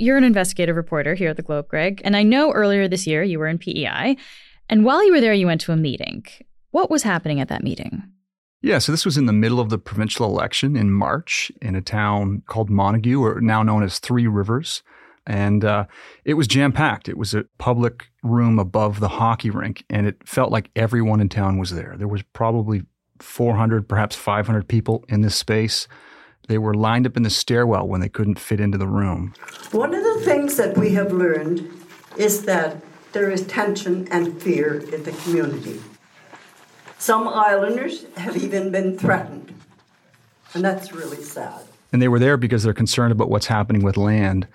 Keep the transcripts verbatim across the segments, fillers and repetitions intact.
you're an investigative reporter here at The Globe, Greg, and I know earlier this year you were in P E I, and while you were there, you went to a meeting. What was happening at that meeting? Yeah, so this was in the middle of the provincial election in March in a town called Montague, or now known as Three Rivers. And uh, it was jam-packed. It was a public room above the hockey rink, and it felt like everyone in town was there. There was probably four hundred, perhaps five hundred people in this space. They were lined up in the stairwell when they couldn't fit into the room. One of the things that we have learned is that there is tension and fear in the community. Some islanders have even been threatened, and that's really sad. And they were there because they're concerned about what's happening with land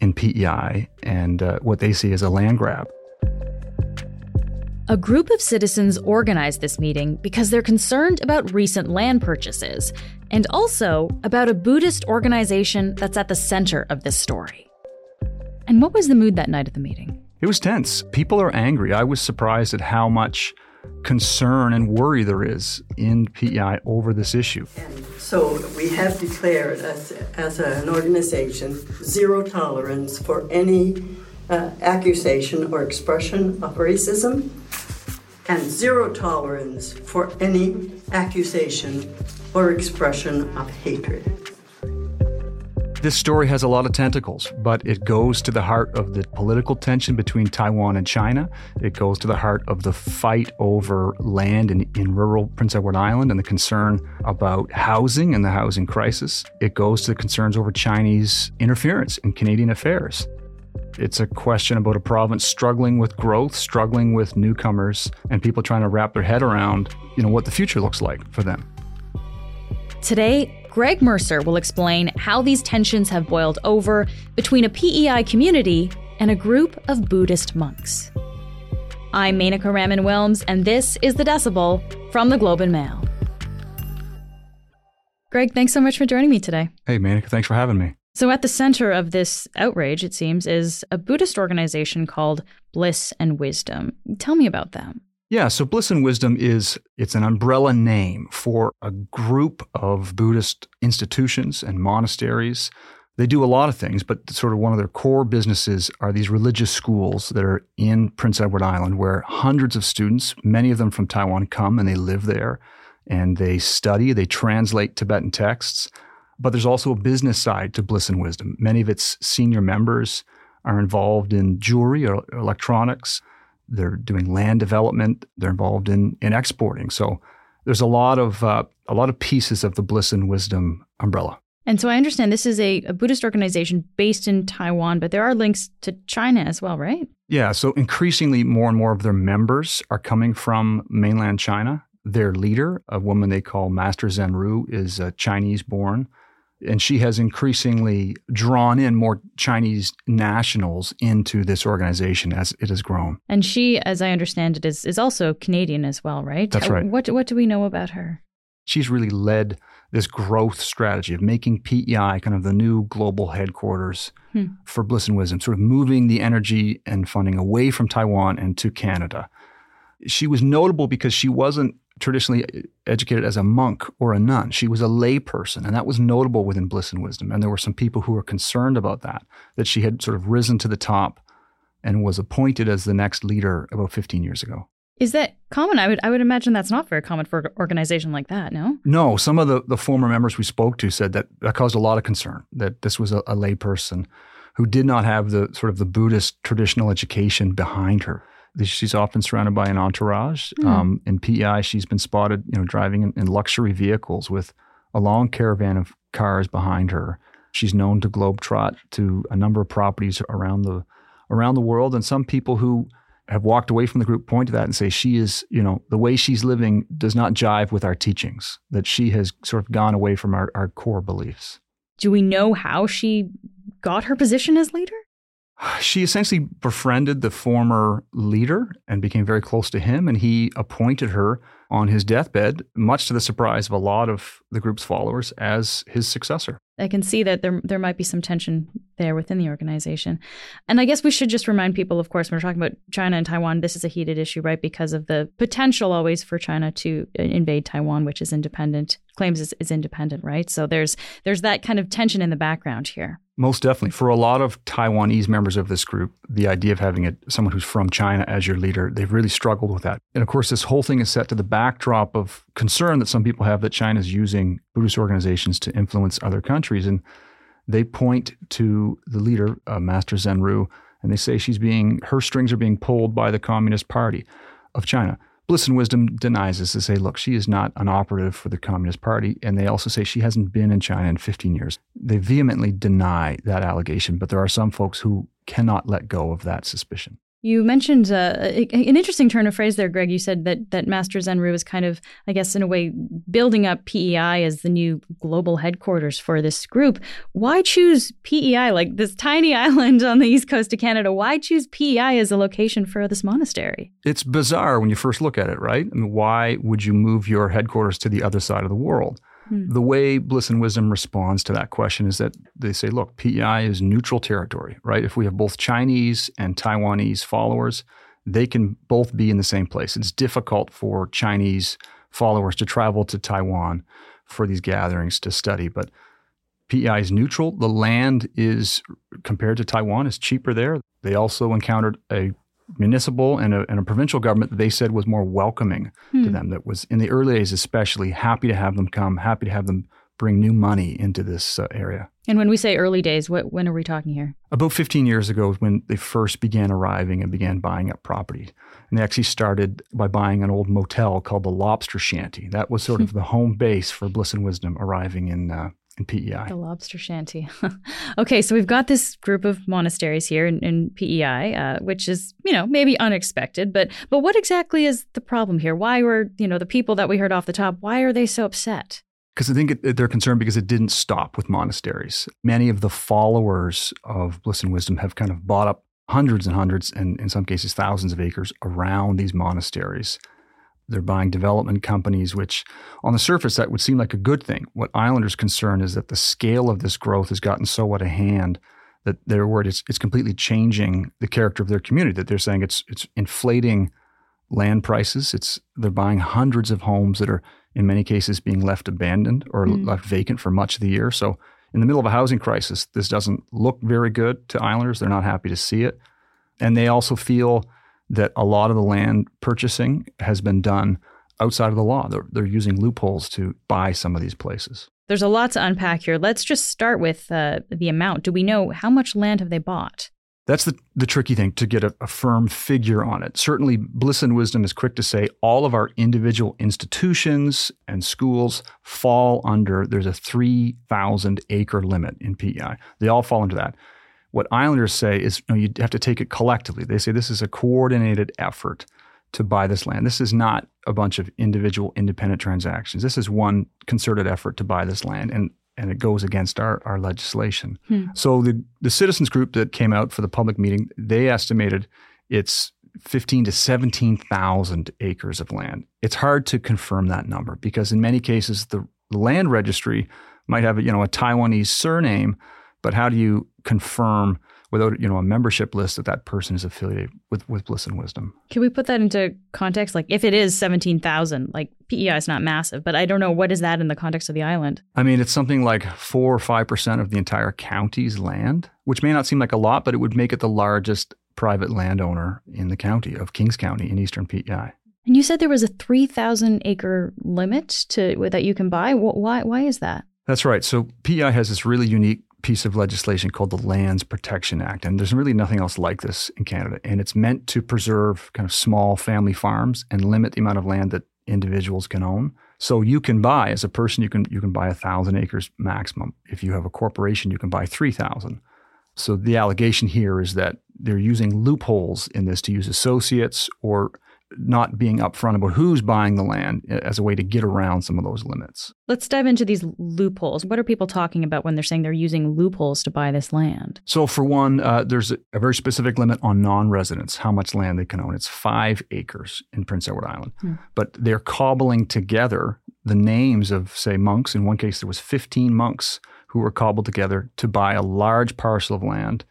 in P E I and uh, what they see as a land grab. A group of citizens organized this meeting because they're concerned about recent land purchases and also about a Buddhist organization that's at the center of this story. And what was the mood that night at the meeting? It was tense. People are angry. I was surprised at how much concern and worry there is in P E I over this issue. And so we have declared as, as an organization zero tolerance for any uh, accusation or expression of racism and zero tolerance for any accusation or expression of hatred. This story has a lot of tentacles, but it goes to the heart of the political tension between Taiwan and China. It goes to the heart of the fight over land in, in rural Prince Edward Island and the concern about housing and the housing crisis. It goes to the concerns over Chinese interference in Canadian affairs. It's a question about a province struggling with growth, struggling with newcomers, and people trying to wrap their head around, you know, what the future looks like for them. Today, Greg Mercer will explain how these tensions have boiled over between a P E I community and a group of Buddhist monks. I'm Mainika Raman-Wilms, and this is The Decibel from The Globe and Mail. Greg, thanks so much for joining me today. Hey, Mainika, thanks for having me. So at the center of this outrage, it seems, is a Buddhist organization called Bliss and Wisdom. Tell me about them. Yeah, so Bliss and Wisdom is, it's an umbrella name for a group of Buddhist institutions and monasteries. They do a lot of things, but sort of one of their core businesses are these religious schools that are in Prince Edward Island where hundreds of students, many of them from Taiwan, come and they live there and they study, they translate Tibetan texts. But there's also a business side to Bliss and Wisdom. Many of its senior members are involved in jewelry or electronics. They're doing land development. They're involved in in exporting. So there's a lot of uh, a lot of pieces of the Bliss and Wisdom umbrella. And so I understand this is a, a Buddhist organization based in Taiwan, but there are links to China as well, right? Yeah. So increasingly more and more of their members are coming from mainland China. Their leader, a woman they call Master Zhenru, is uh, Chinese born. And she has increasingly drawn in more Chinese nationals into this organization as it has grown. And she, as I understand it, is, is also Canadian as well, right? That's right. What, what do we know about her? She's really led this growth strategy of making P E I kind of the new global headquarters hmm. for Bliss and Wisdom, sort of moving the energy and funding away from Taiwan and to Canada. She was notable because she wasn't traditionally educated as a monk or a nun. She was a lay person, and that was notable within Bliss and Wisdom. And there were some people who were concerned about that, that she had sort of risen to the top and was appointed as the next leader about fifteen years ago. Is that common? I would I would imagine that's not very common for an organization like that, no? No. Some of the, the former members we spoke to said that that caused a lot of concern, that this was a, a lay person who did not have the sort of the Buddhist traditional education behind her. She's often surrounded by an entourage. Mm. Um, in P E I, she's been spotted, you know, driving in, in luxury vehicles with a long caravan of cars behind her. She's known to globetrot to a number of properties around the around the world, and some people who have walked away from the group point to that and say she is, you know, the way she's living does not jive with our teachings. That she has sort of gone away from our, our core beliefs. Do we know how she got her position as leader? She essentially befriended the former leader and became very close to him, and he appointed her on his deathbed, much to the surprise of a lot of the group's followers, as his successor. I can see that there there might be some tension there within the organization. And I guess we should just remind people, of course, when we're talking about China and Taiwan, this is a heated issue, right, because of the potential always for China to invade Taiwan, which is independent, claims is, is independent, right? So there's there's that kind of tension in the background here. Most definitely. For a lot of Taiwanese members of this group, the idea of having a, someone who's from China as your leader, they've really struggled with that. And of course, this whole thing is set to the backdrop of concern that some people have that China's using Buddhist organizations to influence other countries. And they point to the leader, uh, Master Zhenru, and they say she's being, her strings are being pulled by the Communist Party of China. Bliss and Wisdom denies this. They say, look, she is not an operative for the Communist Party. And they also say she hasn't been in China in fifteen years. They vehemently deny that allegation, but there are some folks who cannot let go of that suspicion. You mentioned uh, an interesting turn of phrase there, Greg. You said that that Master Zhenru is kind of, I guess, in a way, building up P E I as the new global headquarters for this group. Why choose P E I, like this tiny island on the east coast of Canada? Why choose P E I as a location for this monastery? It's bizarre when you first look at it, right? I mean, why would you move your headquarters to the other side of the world? Hmm. The way Bliss and Wisdom responds to that question is that they say, look, P E I is neutral territory, right? If we have both Chinese and Taiwanese followers, they can both be in the same place. It's difficult for Chinese followers to travel to Taiwan for these gatherings to study, but P E I is neutral. The land is, compared to Taiwan, is cheaper there. They also encountered a municipal and a, and a provincial government that they said was more welcoming hmm. to them, that was, in the early days especially, happy to have them come, happy to have them bring new money into this uh, area. And when we say early days, what, when are we talking here? About fifteen years ago, when they first began arriving and began buying up property. And they actually started by buying an old motel called the Lobster Shanty. That was sort of the home base for Bliss and Wisdom arriving in uh, in P E I. The Lobster Shanty. Okay, so we've got this group of monasteries here in, in P E I, uh, which is, you know, maybe unexpected, but but what exactly is the problem here? Why were, you know, the people that we heard off the top, why are they so upset? Because I think it, they're concerned because it didn't stop with monasteries. Many of the followers of Bliss and Wisdom have kind of bought up hundreds and hundreds, and in some cases thousands of acres around these monasteries. They're buying development companies, which on the surface, that would seem like a good thing. What Islanders' concern is that the scale of this growth has gotten so out of hand that they're worried it's, it's completely changing the character of their community, that they're saying it's it's inflating land prices. It's they're buying hundreds of homes that are in many cases being left abandoned or mm. left vacant for much of the year. So in the middle of a housing crisis, this doesn't look very good to Islanders. They're not happy to see it. And they also feel that a lot of the land purchasing has been done outside of the law. They're, they're using loopholes to buy some of these places. There's a lot to unpack here. Let's just start with uh, the amount. Do we know how much land have they bought? That's the, the tricky thing, to get a, a firm figure on it. Certainly, Bliss and Wisdom is quick to say all of our individual institutions and schools fall under, there's a three thousand acre limit in P E I. They all fall under that. What Islanders say is, you know, you have to take it collectively. They say this is a coordinated effort to buy this land. This is not a bunch of individual independent transactions. This is one concerted effort to buy this land, and, and it goes against our, our legislation. Hmm. So the, the citizens group that came out for the public meeting, they estimated it's fifteen to seventeen thousand acres of land. It's hard to confirm that number because in many cases, the land registry might have, you know, a Taiwanese surname, but how do you confirm without, you know, a membership list that that person is affiliated with, with Bliss and Wisdom? Can we put that into context? Like if it is seventeen thousand, like P E I is not massive, but I don't know, what is that in the context of the island? I mean, it's something like four or five percent of the entire county's land, which may not seem like a lot, but it would make it the largest private landowner in the county of Kings County in eastern P E I. And you said there was a three thousand acre limit to that you can buy. Why, why is that? That's right. So P E I has this really unique piece of legislation called the Lands Protection Act. And there's really nothing else like this in Canada. And it's meant to preserve kind of small family farms and limit the amount of land that individuals can own. So you can buy, as a person, you can you can buy one thousand acres maximum. If you have a corporation, you can buy three thousand. So the allegation here is that they're using loopholes in this to use associates or not being upfront about who's buying the land as a way to get around some of those limits. Let's dive into these loopholes. What are people talking about when they're saying they're using loopholes to buy this land? So for one, uh, there's a, a very specific limit on non-residents, how much land they can own. It's five acres in Prince Edward Island. Hmm. But they're cobbling together the names of, say, monks. In one case, there was fifteen monks who were cobbled together to buy a large parcel of land.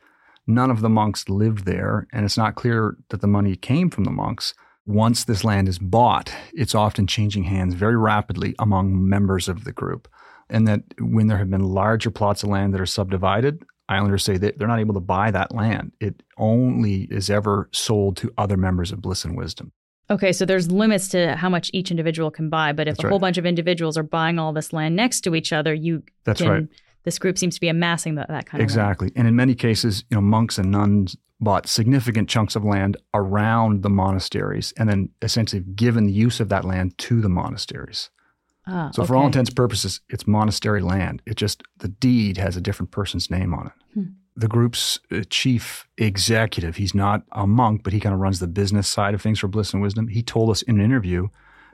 None of the monks lived there, and it's not clear that the money came from the monks. Once this land is bought, it's often changing hands very rapidly among members of the group. And that when there have been larger plots of land that are subdivided, Islanders say that they're not able to buy that land. It only is ever sold to other members of Bliss and Wisdom. Okay, so there's limits to how much each individual can buy, but if That's a right. whole bunch of individuals are buying all this land next to each other, you That's can, right. this group seems to be amassing that, that kind exactly. of land. Exactly. And in many cases, you know, monks and nuns bought significant chunks of land around the monasteries and then essentially given the use of that land to the monasteries. Ah, so okay. for all intents and purposes, it's monastery land. It just, the deed has a different person's name on it. Hmm. The group's uh, chief executive, he's not a monk, but he kind of runs the business side of things for Bliss and Wisdom. He told us in an interview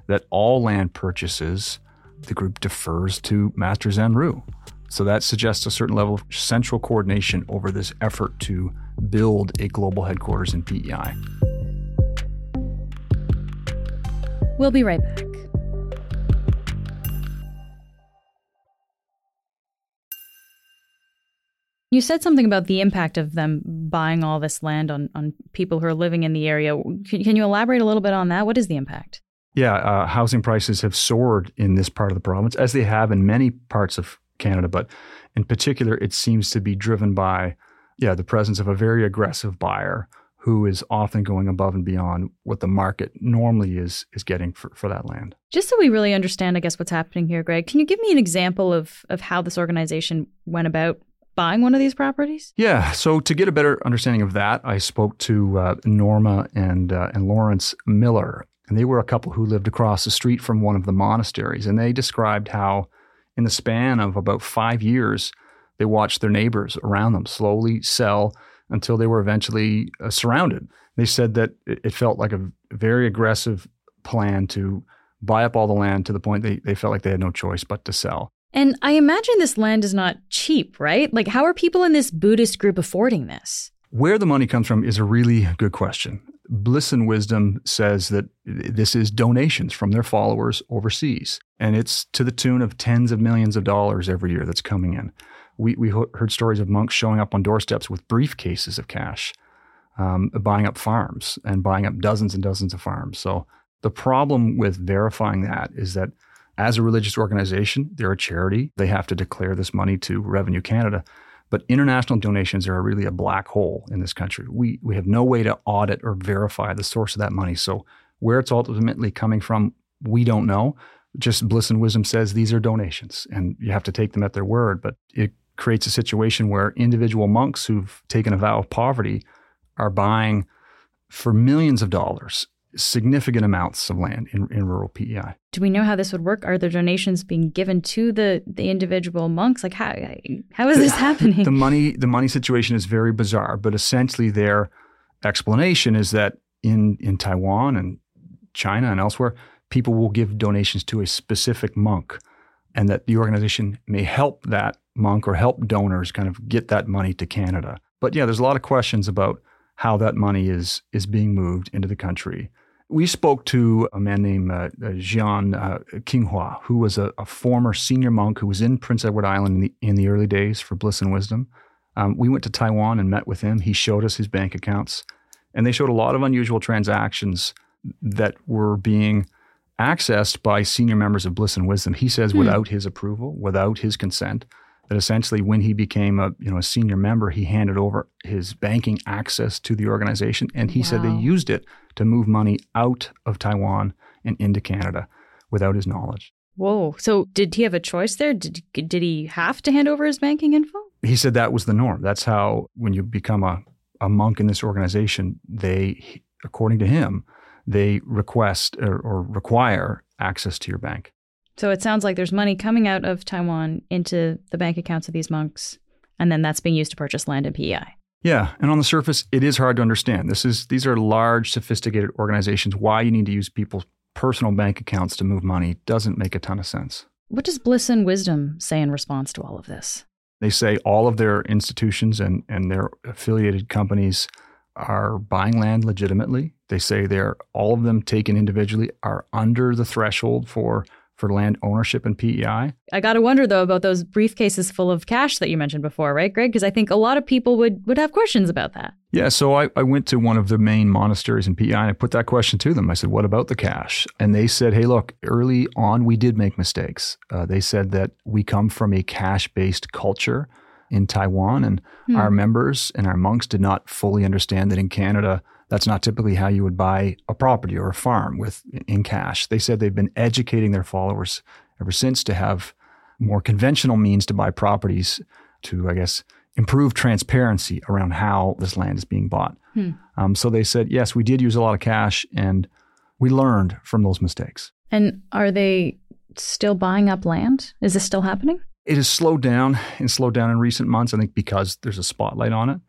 that all land purchases, the group defers to Master Zhenru. So that suggests a certain level of central coordination over this effort to build a global headquarters in P E I. We'll be right back. You said something about the impact of them buying all this land on, on people who are living in the area. Can, can you elaborate a little bit on that? What is the impact? Yeah, uh, housing prices have soared in this part of the province, as they have in many parts of Canada. But in particular, it seems to be driven by yeah, the presence of a very aggressive buyer who is often going above and beyond what the market normally is is getting for, for that land. Just so we really understand, I guess, what's happening here, Greg, can you give me an example of of how this organization went about buying one of these properties? Yeah. So to get a better understanding of that, I spoke to uh, Norma and uh, and Lawrence Miller, and they were a couple who lived across the street from one of the monasteries. And they described how in the span of about five years, they watched their neighbors around them slowly sell until they were eventually uh, surrounded. They said that it, it felt like a very aggressive plan to buy up all the land to the point they, they felt like they had no choice but to sell. And I imagine this land is not cheap, right? Like, how are people in this Buddhist group affording this? Where the money comes from is a really good question. Bliss and Wisdom says that this is donations from their followers overseas, and it's to the tune of tens of millions of dollars every year that's coming in. We we heard stories of monks showing up on doorsteps with briefcases of cash, um, buying up farms and buying up dozens and dozens of farms. So the problem with verifying that is that as a religious organization, they're a charity. They have to declare this money to Revenue Canada. But international donations are really a black hole in this country. We we have no way to audit or verify the source of that money. So where it's ultimately coming from, we don't know. Just Bliss and Wisdom says these are donations, and you have to take them at their word. But it creates a situation where individual monks who've taken a vow of poverty are buying for millions of dollars, significant amounts of land in, in rural P E I. Do we know how this would work? Are there donations being given to the, the individual monks? Like, how how is this happening? The money the money situation is very bizarre, but essentially their explanation is that in, in Taiwan and China and elsewhere, people will give donations to a specific monk, and that the organization may help that monk or help donors kind of get that money to Canada. But yeah, there's a lot of questions about how that money is is being moved into the country. We spoke to a man named uh, Jian uh, Qinghua, who was a, a former senior monk who was in Prince Edward Island in the, in the early days for Bliss and Wisdom. Um, we went to Taiwan and met with him. He showed us his bank accounts, and they showed a lot of unusual transactions that were being accessed by senior members of Bliss and Wisdom. He says hmm. without his approval, without his consent, that essentially when he became a you know a senior member, he handed over his banking access to the organization, and he wow. said they used it to move money out of Taiwan and into Canada without his knowledge. Whoa. So did he have a choice there? Did, did he have to hand over his banking info? He said that was the norm. That's how when you become a, a monk in this organization, they, according to him, they request or, or require access to your bank. So it sounds like there's money coming out of Taiwan into the bank accounts of these monks, and then that's being used to purchase land in P E I. Yeah, and on the surface, it is hard to understand. This is These are large, sophisticated organizations. Why you need to use people's personal bank accounts to move money doesn't make a ton of sense. What does Bliss and Wisdom say in response to all of this? They say all of their institutions and, and their affiliated companies are buying land legitimately. They say they're all of them taken individually are under the threshold for for land ownership and P E I. I got to wonder, though, about those briefcases full of cash that you mentioned before, right, Greg? Because I think a lot of people would, would have questions about that. Yeah, so I, I went to one of the main monasteries in P E I, and I put that question to them. I said, what about the cash? And they said, hey, look, early on, we did make mistakes. Uh, they said that we come from a cash-based culture in Taiwan, and hmm. our members and our monks did not fully understand that in Canada, that's not typically how you would buy a property or a farm with in cash. They said they've been educating their followers ever since to have more conventional means to buy properties to, I guess, improve transparency around how this land is being bought. Hmm. Um, so they said, yes, we did use a lot of cash and we learned from those mistakes. And are they still buying up land? Is this still happening? It has slowed down and slowed down in recent months, I think because there's a spotlight on it.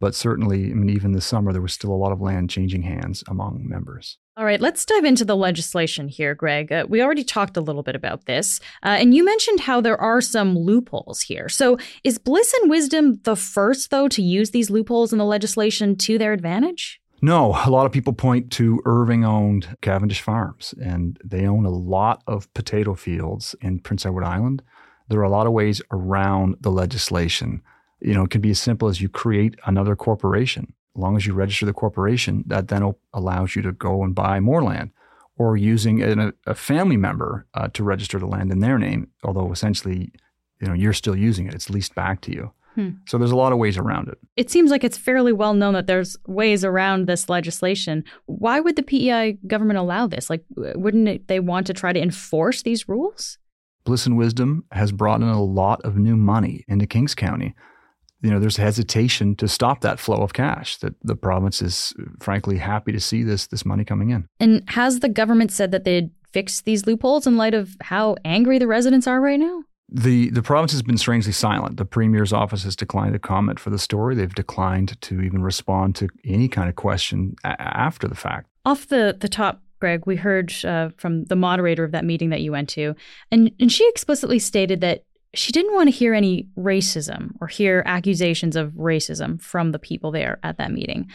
But certainly, I mean, even this summer, there was still a lot of land changing hands among members. All right, let's dive into the legislation here, Greg. Uh, we already talked a little bit about this, uh, and you mentioned how there are some loopholes here. So is Bliss and Wisdom the first, though, to use these loopholes in the legislation to their advantage? No. A lot of people point to Irving-owned Cavendish Farms, and they own a lot of potato fields in Prince Edward Island. There are a lot of ways around the legislation. You know, it can be as simple as you create another corporation. As long as you register the corporation, that then op- allows you to go and buy more land, or using a, a family member uh, to register the land in their name, although essentially, you know, you're still using it. It's leased back to you. Hmm. So there's a lot of ways around it. It seems like it's fairly well known that there's ways around this legislation. Why would the P E I government allow this? Like, wouldn't it, they want to try to enforce these rules? Bliss and Wisdom has brought in a lot of new money into Kings County. You know, there's hesitation to stop that flow of cash, that the province is frankly happy to see this this money coming in. And has the government said that they'd fix these loopholes in light of how angry the residents are right now? The the province has been strangely silent. The premier's office has declined to comment for the story. They've declined to even respond to any kind of question a- after the fact. Off the, the top, Greg, we heard uh, from the moderator of that meeting that you went to, and, and she explicitly stated that she didn't want to hear any racism or hear accusations of racism from the people there at that meeting.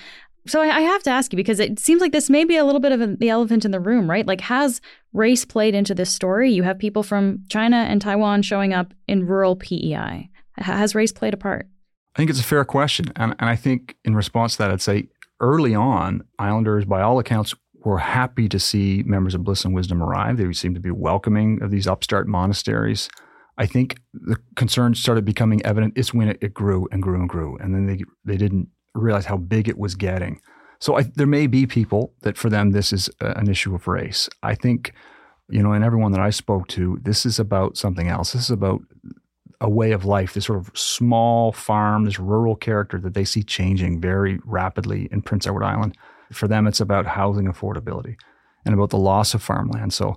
So I, I have to ask you, because it seems like this may be a little bit of a, the elephant in the room, right? Like, has race played into this story? You have people from China and Taiwan showing up in rural P E I. Has race played a part? I think it's a fair question. And, and I think in response to that, I'd say early on, Islanders, by all accounts, were happy to see members of Bliss and Wisdom arrive. They seemed to be welcoming of these upstart monasteries. I think the concern started becoming evident. It's when it, it grew and grew and grew. And then they they didn't realize how big it was getting. So I, there may be people that for them, this is a, an issue of race. I think, you know, and everyone that I spoke to, this is about something else. This is about a way of life, this sort of small farm, this rural character that they see changing very rapidly in Prince Edward Island. For them, it's about housing affordability and about the loss of farmland. So,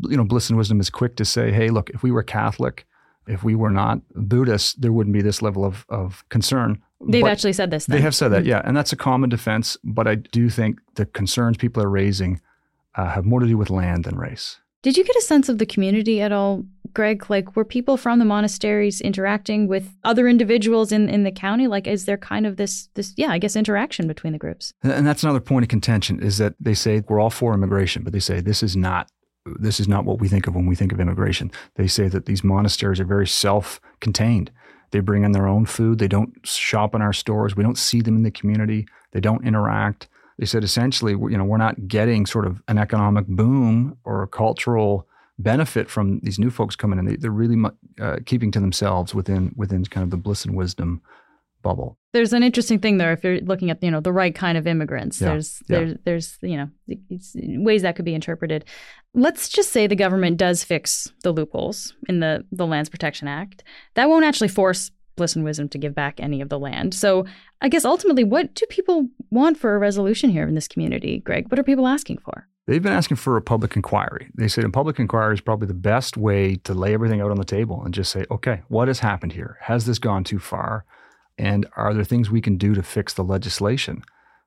you know, Bliss and Wisdom is quick to say, hey, look, if we were Catholic, if we were not Buddhist, there wouldn't be this level of, of concern. They've but actually said this. Then. They have said that, yeah. And that's a common defense. But I do think the concerns people are raising uh, have more to do with land than race. Did you get a sense of the community at all, Greg? Like, were people from the monasteries interacting with other individuals in, in the county? Like, is there kind of this, this, yeah, I guess, interaction between the groups? And that's another point of contention, is that they say we're all for immigration, but they say this is not This is not what we think of when we think of immigration. They say that these monasteries are very self-contained. They bring in their own food. They don't shop in our stores. We don't see them in the community. They don't interact. They said essentially, you know, we're not getting sort of an economic boom or a cultural benefit from these new folks coming in. They, they're really uh, keeping to themselves within within kind of the Bliss and Wisdom bubble. There's an interesting thing there if you're looking at, you know, the right kind of immigrants. Yeah, there's yeah. there's there's you know, it's ways that could be interpreted. Let's just say the government does fix the loopholes in the the Lands Protection Act. That won't actually force Bliss and Wisdom to give back any of the land. So I guess ultimately, what do people want for a resolution here in this community, Greg? What are people asking for? They've been asking for a public inquiry. They said a public inquiry is probably the best way to lay everything out on the table and just say, okay, what has happened here? Has this gone too far? And are there things we can do to fix the legislation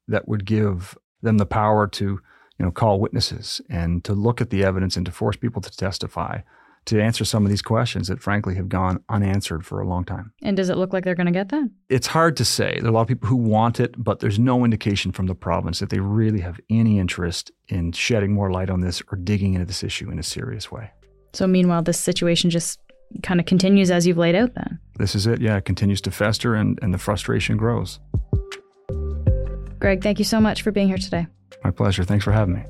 that would give them the power to, you know, call witnesses and to look at the evidence and to force people to testify, to answer some of these questions that frankly have gone unanswered for a long time? And does it look like they're going to get that? It's hard to say. There are a lot of people who want it, but there's no indication from the province that they really have any interest in shedding more light on this or digging into this issue in a serious way. So meanwhile, this situation just kind of continues as you've laid out then. This is it. Yeah, it continues to fester and, and the frustration grows. Greg, thank you so much for being here today. My pleasure. Thanks for having me.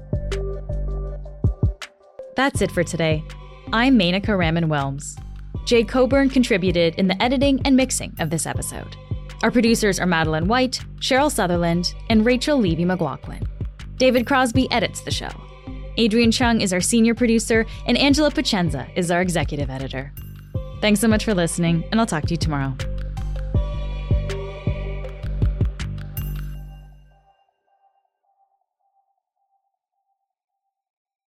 That's it for today. I'm Mainika Raman-Wilms. Jay Coburn contributed in the editing and mixing of this episode. Our producers are Madeline White, Cheryl Sutherland, and Rachel Levy-McLaughlin. David Crosby edits the show. Adrian Chung is our senior producer, and Angela Pachenza is our executive editor. Thanks so much for listening, and I'll talk to you tomorrow.